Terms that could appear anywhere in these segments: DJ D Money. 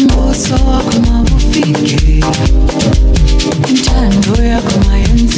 Mboso wako mabufikiri, mtando yako maenzi.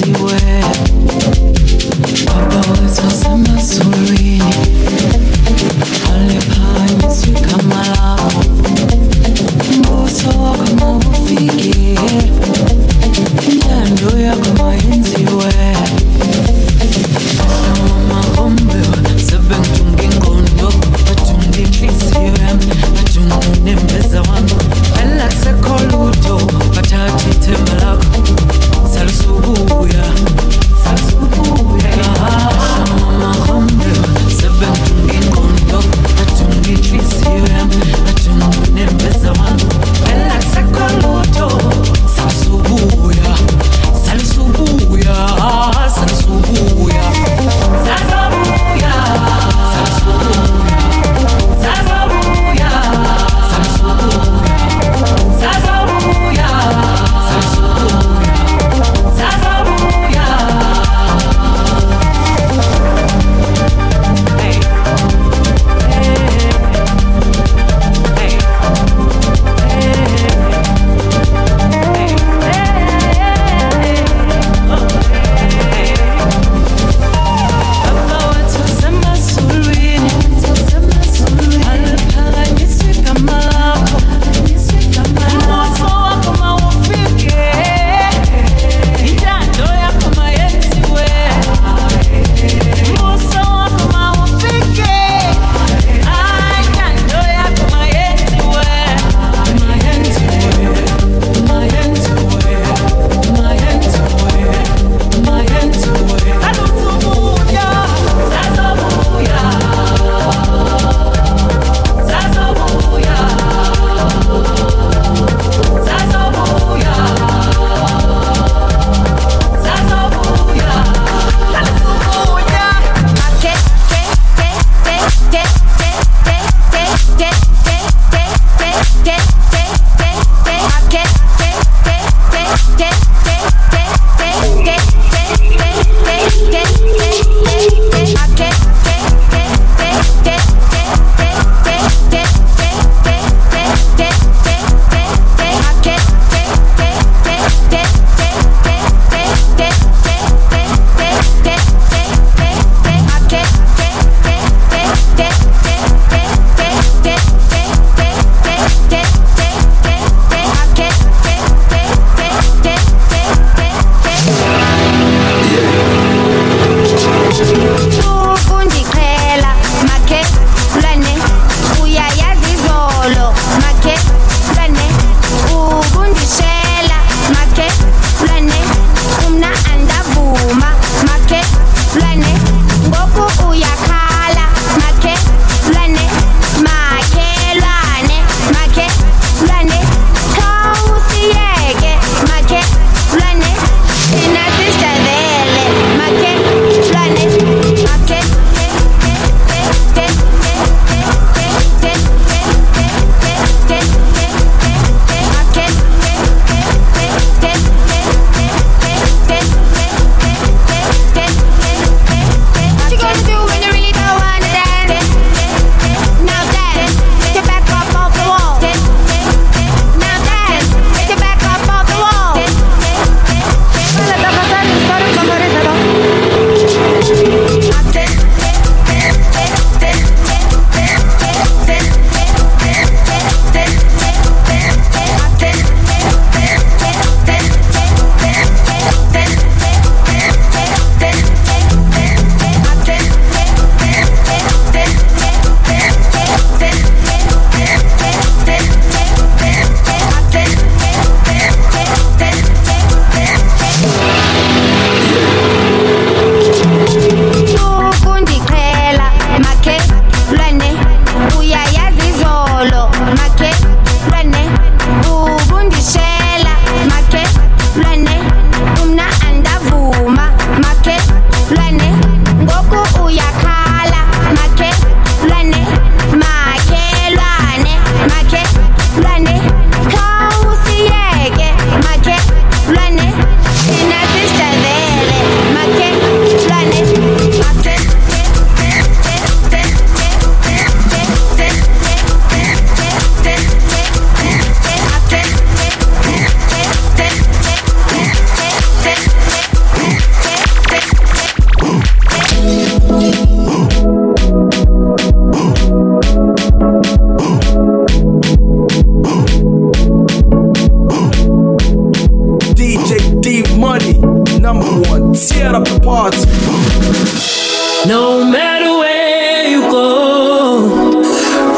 No matter where you go,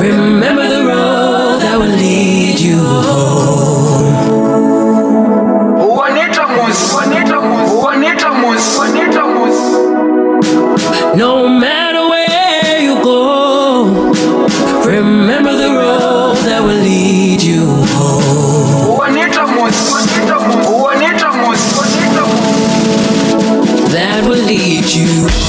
remember the road that will lead you home. No matter where you go, remember the road that will lead you home. That will lead you home.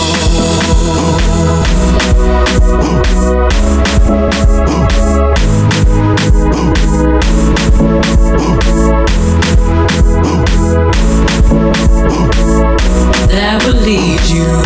That will lead you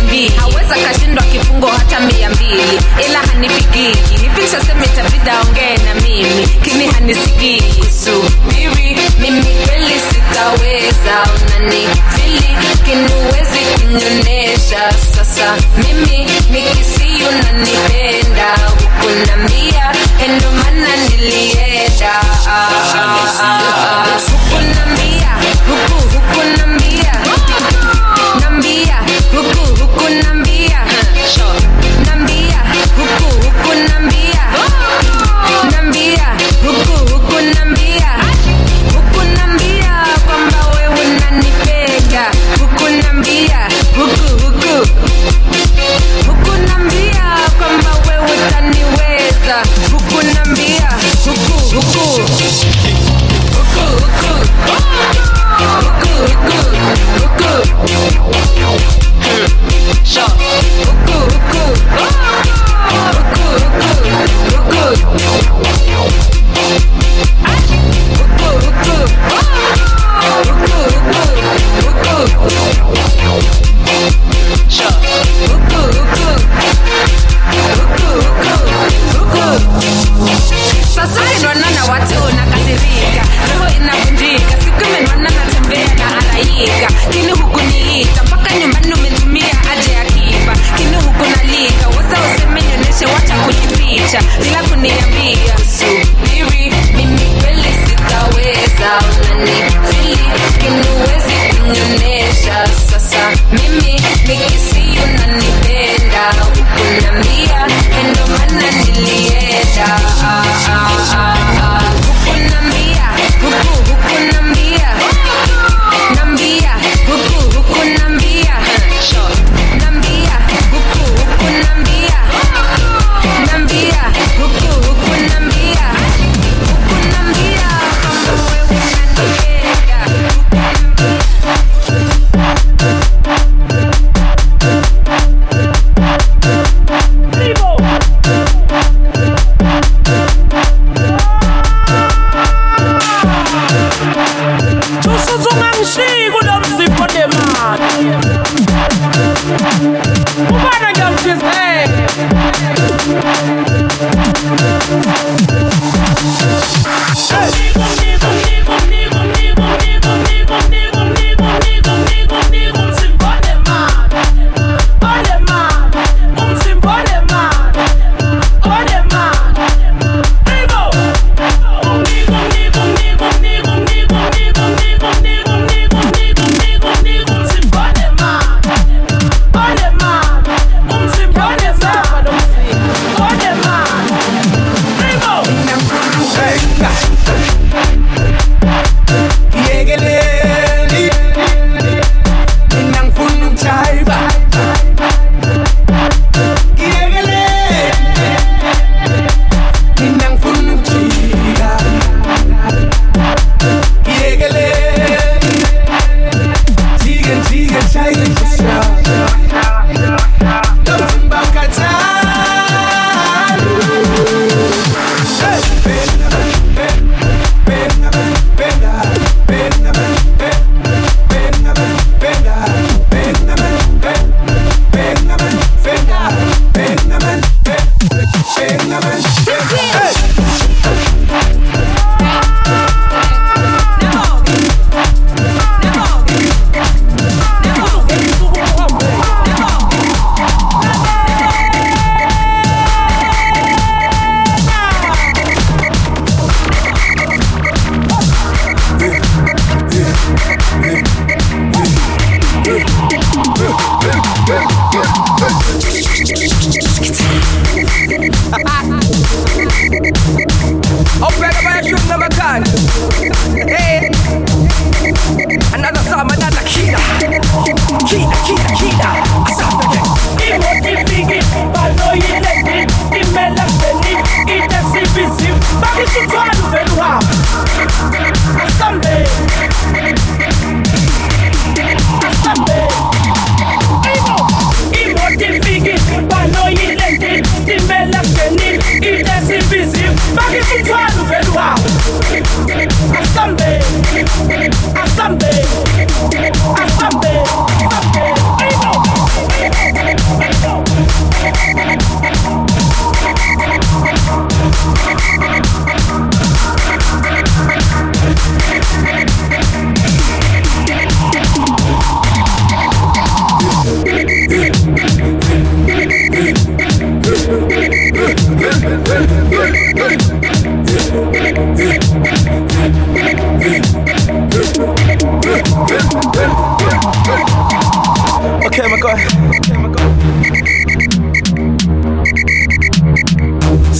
niambie, haweza kashindwa kifungo hata 200. Ila hanipigiki, nipisha sema itabida ongee na mimi. Kini hanisikii, subiri, mimi kweli sitaweza. Unanifili, kinuwezi kunyonesha. Sasa mimi, nikisi unanipenda. Ukunambia, endo mana nilienda. Ukunambia, ukunambia. Nambia, ukunambia. Nambia, ukunambia. Nambia, ukunambia. Ukunambia, kwamba wewe unanipenda. Ukunambia, ukunambia, kwamba wewe utaniweza. Ukunambia, sasa inaonana watu nakasirika, roho inavunjika, siku imeona natembea na haraika. Kini huku nilika, mpaka nyumbani umetumia aje akiba. Kini huku nalika, wasa useme nioneshe wacha kujificha. Bila kuniambia, subiri, mimi kweli sitaweza. Unanifili, kini huwezi kunionesha. Sasa mimi, nikisi unanipenda. Ukunambia, endo mana nilienda. Ukunambia, ukunambia. Nambia, ukunambia. Nambia, ukunambia. Nambia, ukunambia. Ukunambia, kama wewe unanipenda.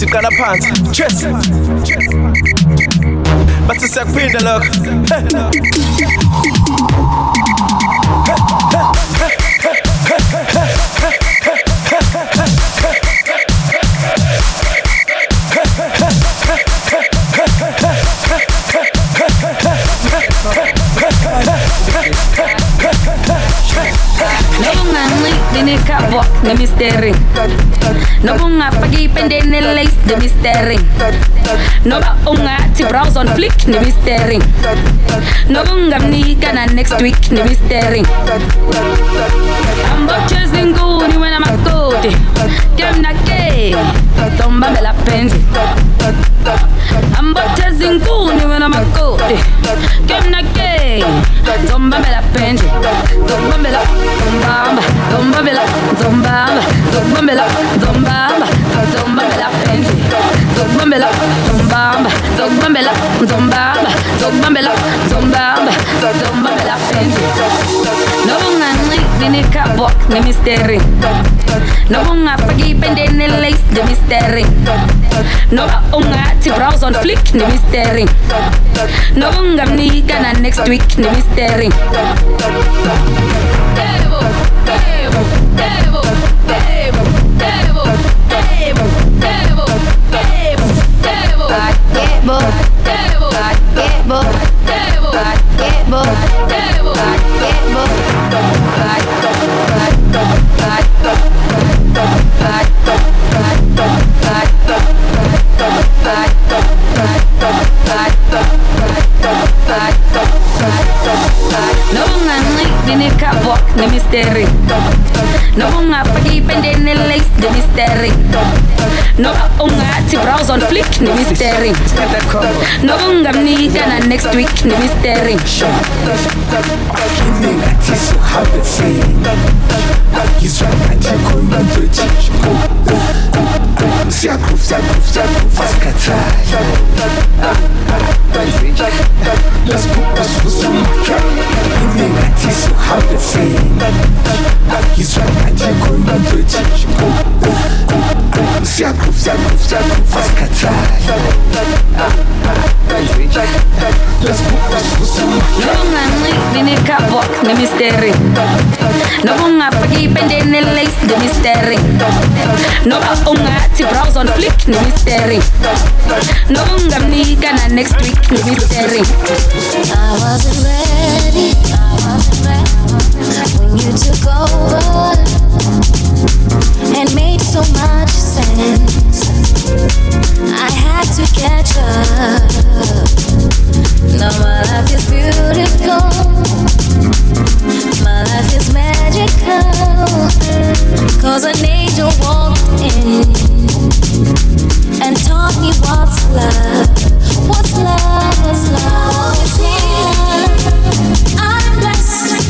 sikala pants, chest. But it's a queen the look. The mystery. No bunga pag-ipende nilace, the mystery. No bunga ti browse on flick, the mystery. No bunga mnika na next week, the mystery. I'm about chasing goody when I'm a goody. Game na gay, tomba me la penzi. I'm about chasing goody when I'm a goody. Game na gay, tomba me la penzi. Tomba me la, tomba me la, tomba. Don't bumble up, don't bumble, don't bumble up, don't bumble up, don't bumble, don't bumble up, don't bumble, don't bumble up, don't bumble, don't bumble up, no one unlike the naked walk, the mystery. No one forgiven the lace, the mystery. No one at the browse on flick, the mystery. No one gonna next week, the mystery. The mystery. No bunga pag-ipende nilace, the mystery. No bunga ti browse on flick, the mystery. No bunga mnika na next week, the mystery. Let's put us with some cat. Everything I taste so hard to say. He's right, I take on my dirty. Siakuf, Siakuf, Siakuf, Faskata. Let's put us with some cat. No one unlike the naked walk, the mystery. No one forgiven the lace, the mystery. No one at the browse on flick, the mystery. No one gonna next week, the mystery. I wasn't ready when you took over and made so much sense. I had to catch up. Now my life is beautiful. My life is magical. 'Cause an angel walked in and taught me what's love. What's love? What's love? It's here. I'm blessed.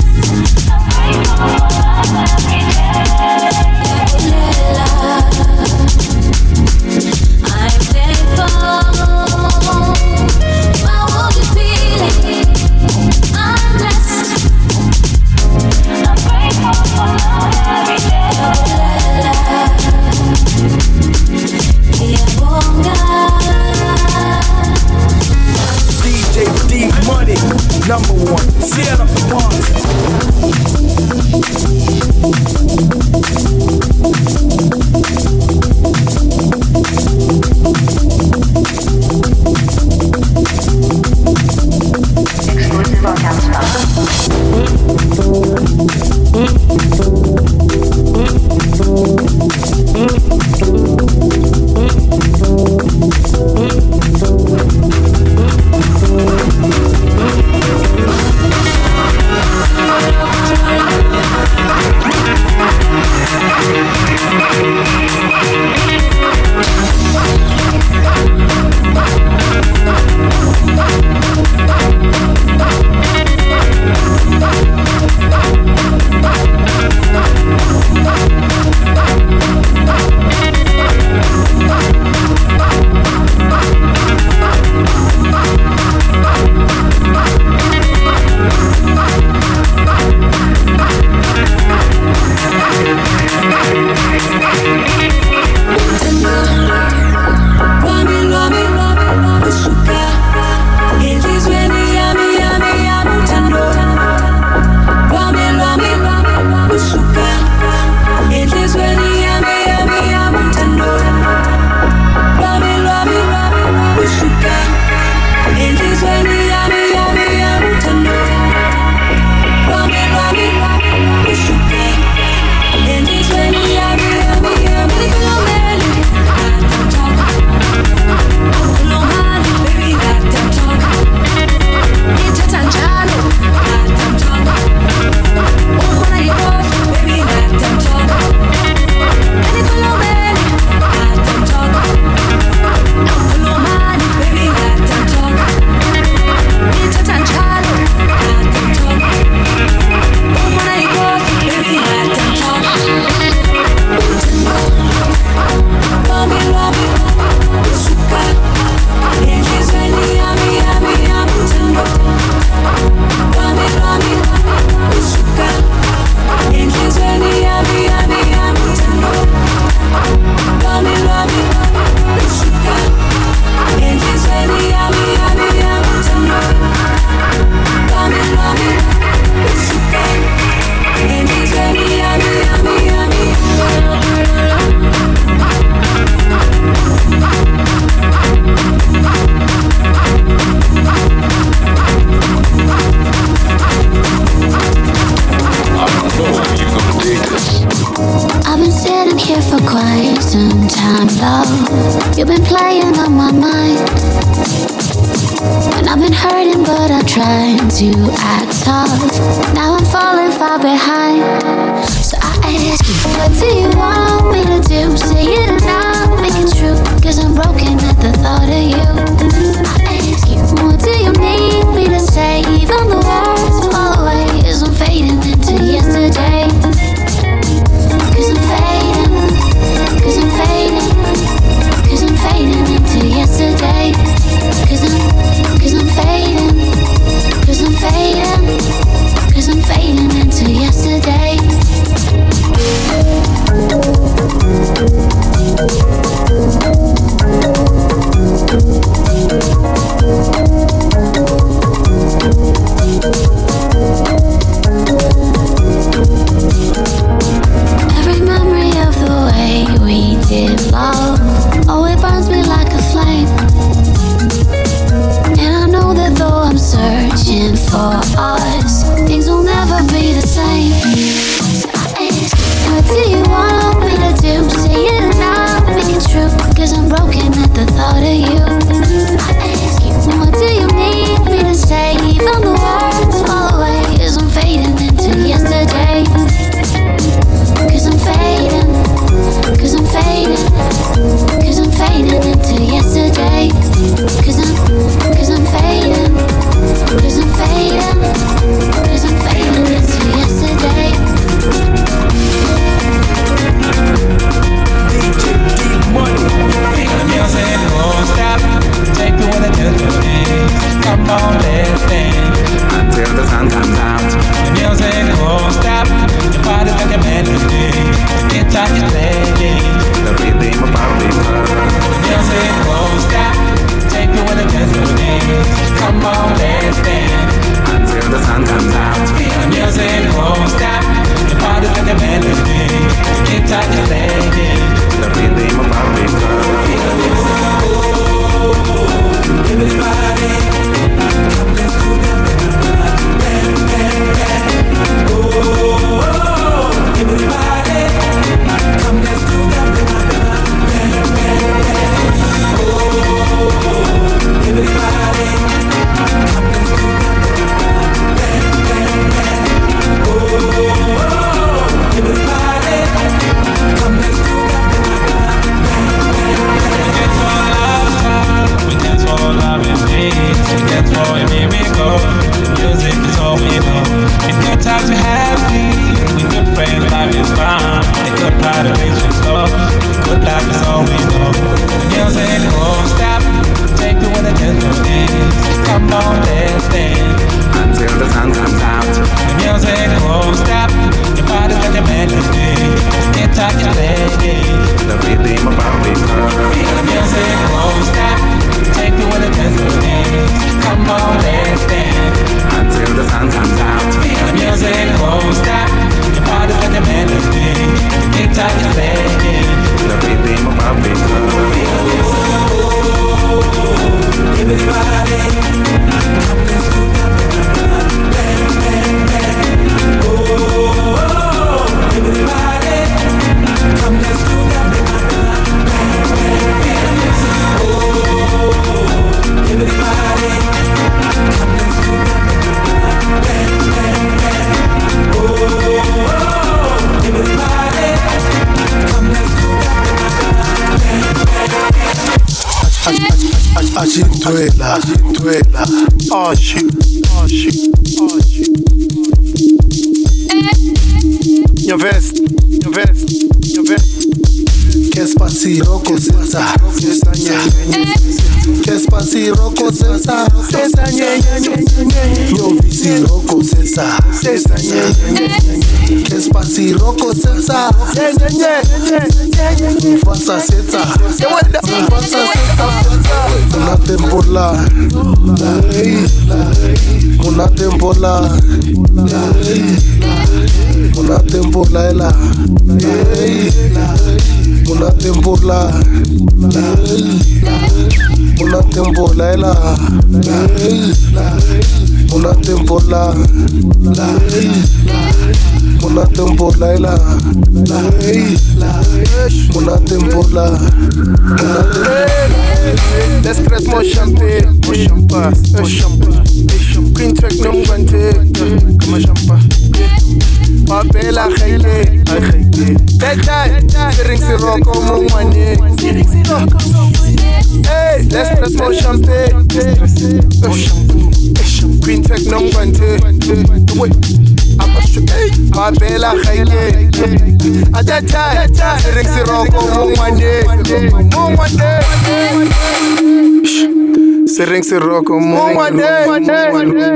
I've been sitting here for quite some time, love. You've been playing on my mind, and I've been hurting, but I'm trying to act tough. Now I'm falling far behind, so I ask you, what do you want me to do? Say it now, make it true, 'cause I'm broken at the thought of you. I ask you, what do you need me to say? Even the words fall away as I'm fading into yesterday. 'Cause I'm fading into yesterday. 'Cause I'm fading. 'Cause I'm fading. 'Cause I'm fading into yesterday. Every memory of the way we did love, oh, it burns me like a flame. And I know that though I'm searching for us, things will never be the same. So I ask, what do you want me to do? Say it now, make it true, 'cause I'm broken at the thought of you. I ask you, what do you need me to say? Even the words fall away as I'm fading into yesterday. 'Cause I'm fading. 'Cause I'm fading. 'Cause I'm fading into yesterday. 'Cause I'm fading. 'Cause I'm fading. 'Cause I'm fading into yesterday. DJ D Money, make the music won't stop. Take the one that does the things. Come on, let's dance until the sun comes out. The music won't stop. Your body's like a melody. It's like a legend. The rhythm of our river. The music won't stop. Take the one that does the things. Come on, let's dance until the sun comes out. The music won't stop. Your body's like a melody. It's like a legend. The rhythm of our river. Everybody, come let's do that. Oh, everybody, come let's do that. Oh, everybody, come let's do that. Oh, everybody, come let's do that. We dance for love and peace. We dance for a miracle. Music is all we know. In good times we're happy. In good friends life is fine. In good pride relations love. Good life is all we know. Music won't stop. Take the one that does the things. Come on, let's dance until the sun comes out. Music won't stop. Your body's like a melody. It's like a legend. The rhythm of our people. Music won't stop. Take the one that does the things. Come on, let's dance until the sun comes out. The music won't stop. Your body's like a melody. It's like a legend. The rhythm of our people. Everybody, come let's do that. Oh, everybody, come let's do that. Oh. Everybody, come let's do that. Oh, oh, everybody, come let's do that. Asintuela, Ashi. Your vest. Que es pasiro, que se pasa, se extraña. Despacito con salsa, salsa, yo visiro con salsa, salsa, despacito con salsa, falsa salsa, falsa salsa, una temporada. Una temporada. una temporada, una temporada. Descresse mon champagne, mon champagne, mon champagne. Queen track no m'guanté, comme un champagne. Papel a réglé, a réglé. Détail, c'est ring c'est rock comme mon mané. Hey, descresse mon champagne, mon champagne. Queen track no m'guanté, ouais. My bella high-key. At that time, the rings are all going one day. Sereng seroko mongwane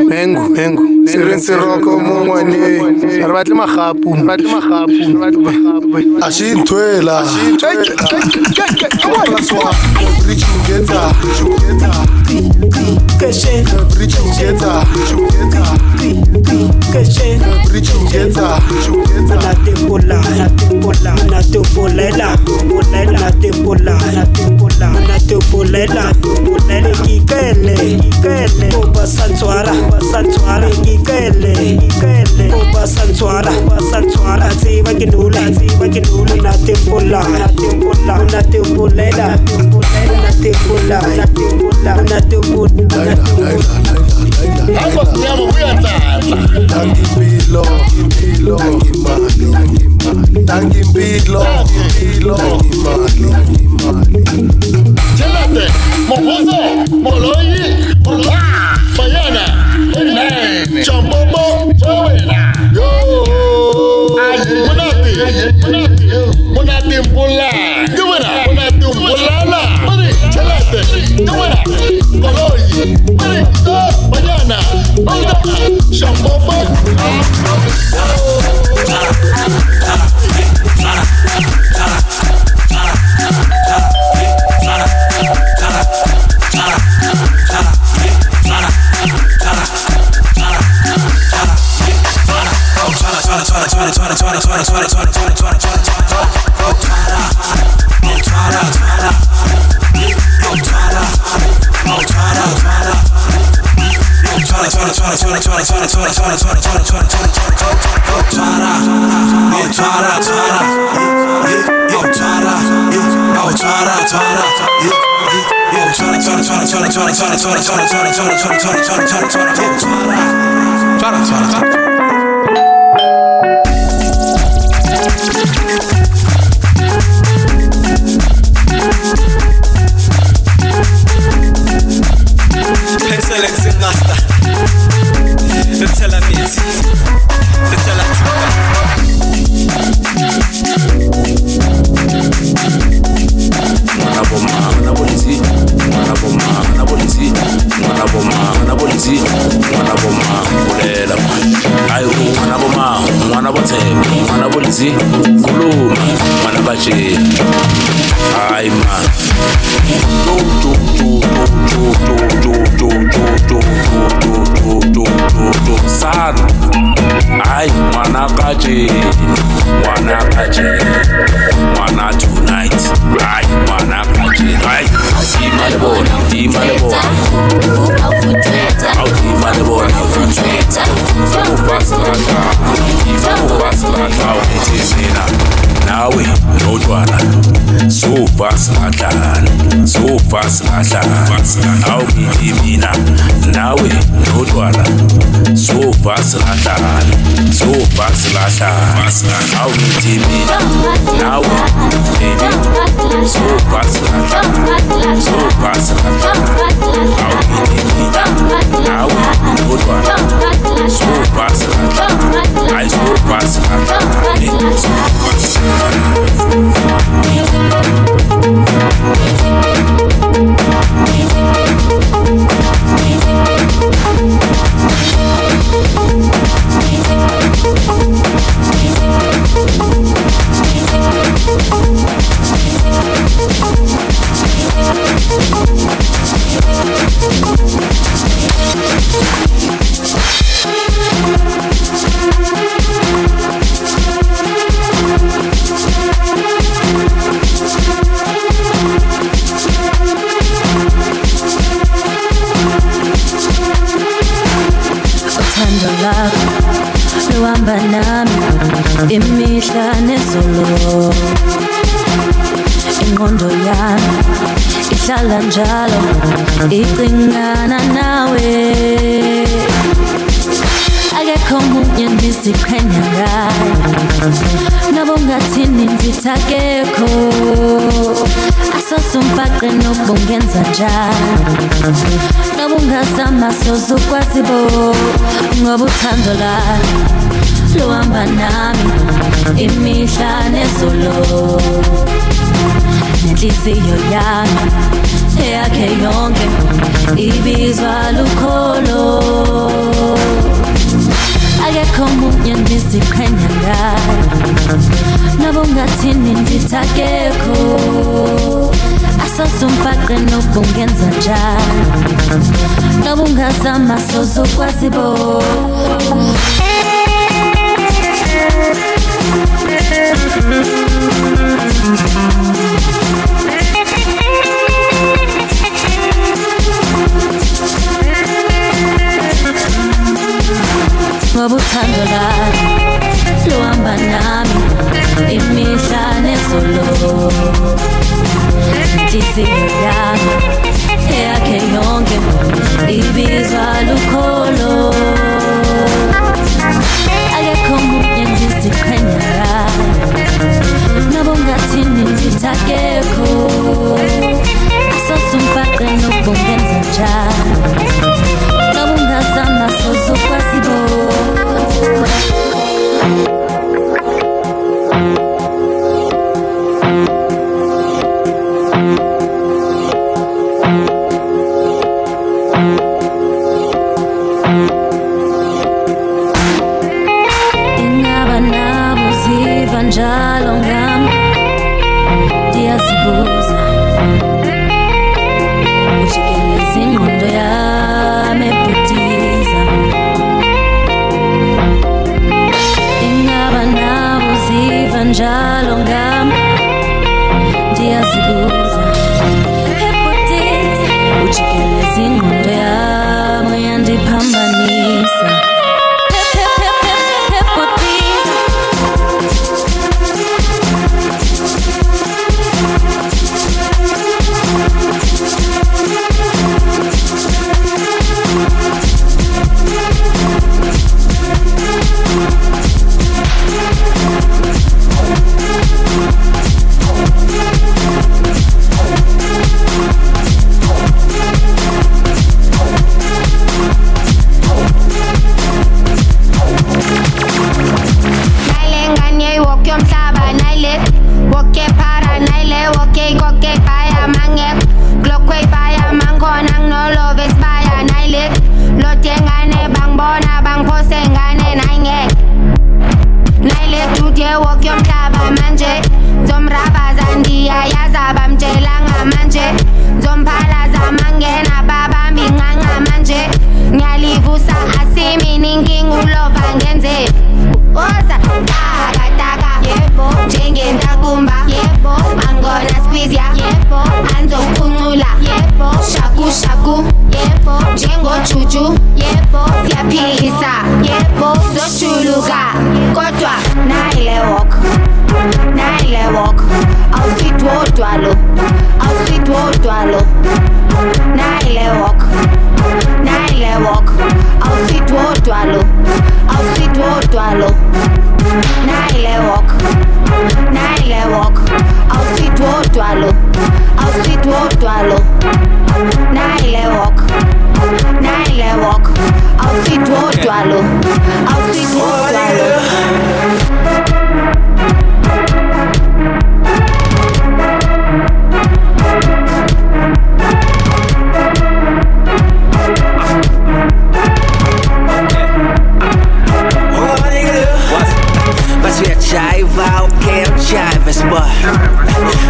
mengu sereng seroko mongwane rabatle magapu ashintwela aswa bridge ngeta keshe bridge ngeta la Kele, Oba Santuara, Santuara, Kele, Kele, Oba Santuara, Santuara, Ziva Ginula, Natempola, Moloyi, Moloyi, Bayana, Nene, Chambombo, Chowena, Yo, Monati Mpula, Yowena, Monati Mpulana, Mari, Chalate, Yowena, Moloyi, Mari, Bayana, Bayana, Chambombo, mondo, il mondo yami, ihlala njalo, iqingana nawe. Akekho omunye ngiziqhenya ngaye, nabo ngathi ngithi akekho, asosumfaqe nobungenza njani, nabo ngazama sozukwazi bo, ngoba uthando lami luhamba nami imihla nezolo, nenhliziyo yami eyakhe yonke ibizwa lukholo. Akekho omunye ngiziqhenya ngaye, nabo ngathi ngithi akekho, asosumfaqe nobungenza njani, nabo ungazama sozukwazi bo. Ngobuthando lami luhamba nami imihla nezolo, inhliziyo yami eyakhe yonke ibizwa lukholo. Akekho omunye ngiziqhenya nabo ngathi ngithi akekho, asosumfaqe nobungenza njani, nabo ngazama sozukwazi bo. Ingaba nabo ziva njalo ngami, ndiyazibuza ujikeleze ingqondo yami ebhutiza. Ingaba nabo ziva njalo ngami, ndiyazibuza ebhutiza ujikeleze ingqondo yami yandiphambanisa.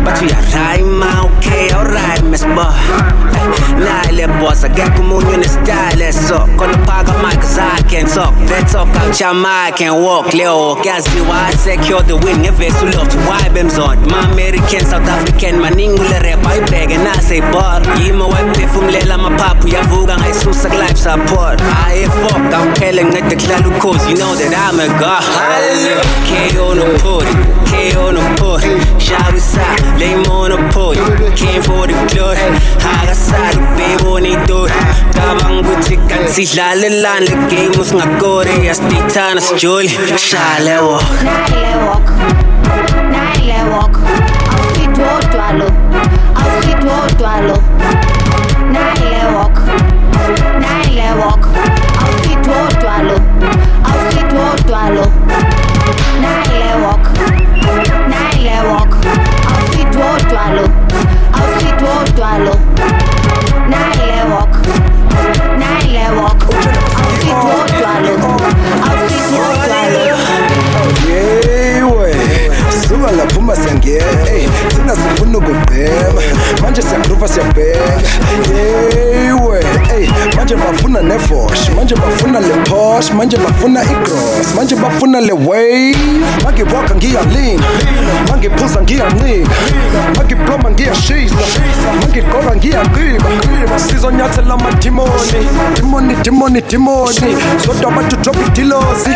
But you rhyme, okay, alright, Miss Bo. Lyle boss, I get communion style, so call the pack of my cause I can talk. Let's talk out your mic and walk, Leo. Gas be why I secure the win, if it's love to wipe them on. My American, South African, my Ningula rap, I beg and I say bar. Yima wipe the from Lela, my papu, Yavuga, I susa life support. I fuck, I'm telling that the Klalu cause you know that I'm a god. KO no put it, KO no put it. Shout out, lay on a put it. Came for the glory. I got sad, baby, on it. Tabanguchi can't see Lalalan, the game was my gore. I speak time, it's Julie. Shale walk. Nile walk. I'll see door to allo. I'll see door to allo. Nile walk. Nile walk. I'll see door to allo. I'll see door to allo. Nile walk. Nile walk. I'll see door to allo. I'll see door to allo. Nile walk, I'll be Suga la pumba sange, sina sifuno kubema. Manje sangruva siyabega, yewe. Manje bafuna nefosh, manje bafuna le posh, manje bafuna ikros, manje bafuna le wave. Magi waka ngia lean, magi pusa ngia ning, magi ploma ngia shisa, magi kora ngia griba. Sizo nyate la matimoni, timoni. Soda watu topi tilosi.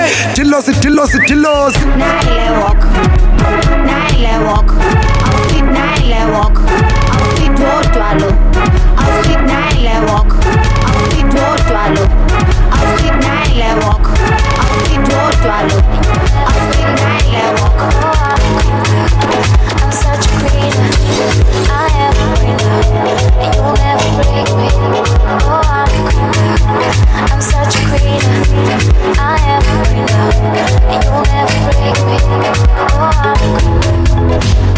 Nile walk. Nile walk, I'll sit Nile walk, I'll sit door to allo, I'll sit Nile walk, I'll sit door to allo, I'll sit Nile walk, I'll sit door to allo, I'll sit Nile walk. I'm such a queen, I am a winner, and you will never break me. Oh, I'm a queen, I'm such a queen, I am a winner, and you will never break me. Oh, I'm a queen.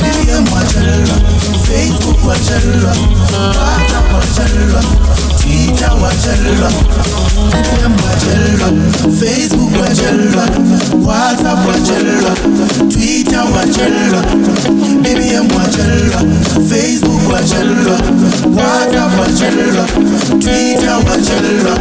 Baby, Instagram wajalla, Facebook wajalla, WhatsApp wajalla, Twitter wajalla, Instagram wajalla, Facebook wajalla, WhatsApp wajalla, Twitter wajalla, BBM wajalla, Facebook wajalla, WhatsApp wajalla, Twitter wajalla,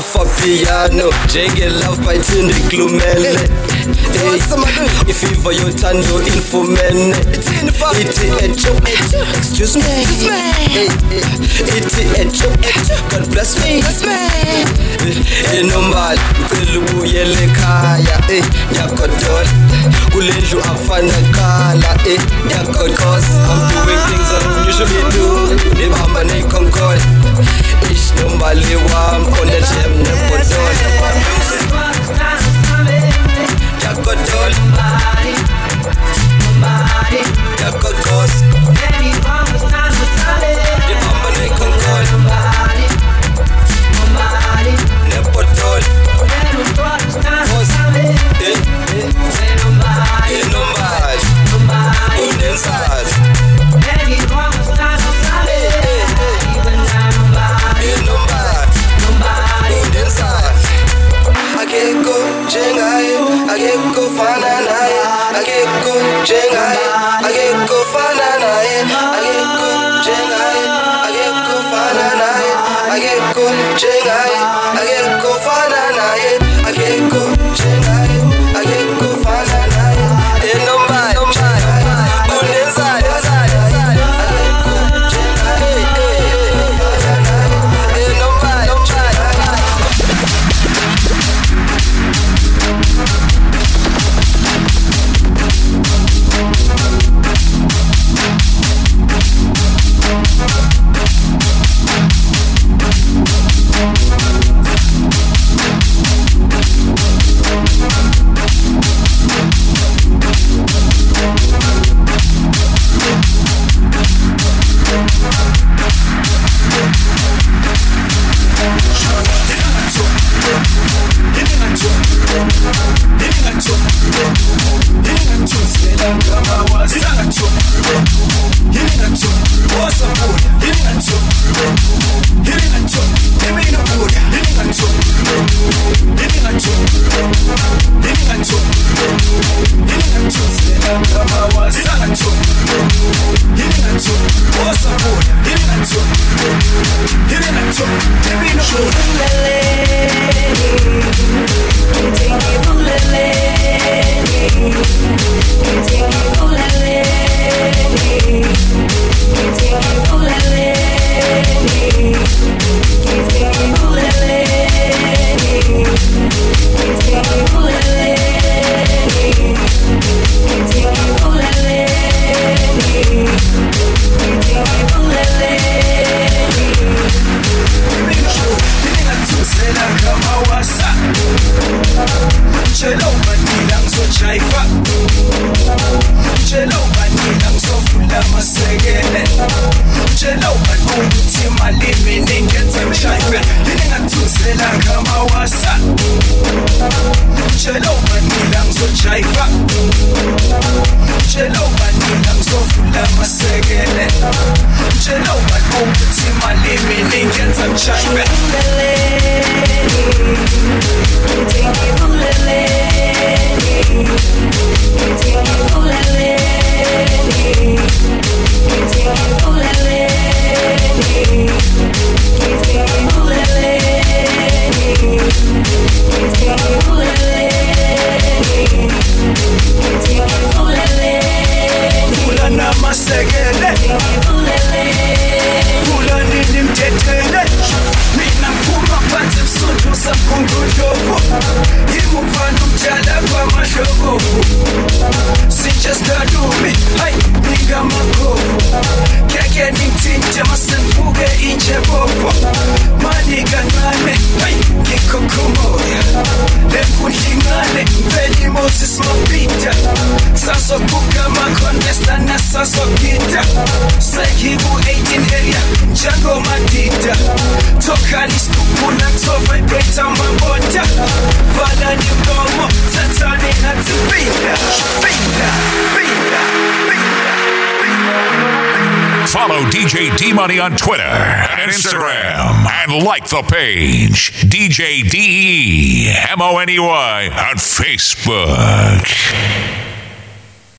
Safapiano, jenge love by Tindi Glumele. Hey, if ever you turn your informant, excuse me. God bless me. Hey, no man, kulu yele kaya. Hey, yakadol, kulenju afana kala. Hey, yakadol, I'm doing things that you should be doing. Never man I can call. Ish no maliwam, only them never done. Control nobody, nobody. Your controls. Anyone who's not so solid. Your mama they control. Nobody, nobody. Never control. Anyone who's not so solid. Nobody, nobody. Nobody. Anyone who's not so solid. Even nobody, nobody. I can't go, Jenga. I get go fanana, I get go jenga, I get go fanana, I get go jenga, I get go fanana, I get go jenga, I get go fanana, I get go jenga, I get go fanana, in the mind, on the inside, I get go jenga, in the mind, Follow DJ D Money on Twitter and Instagram and like the page DJ D Money on Facebook.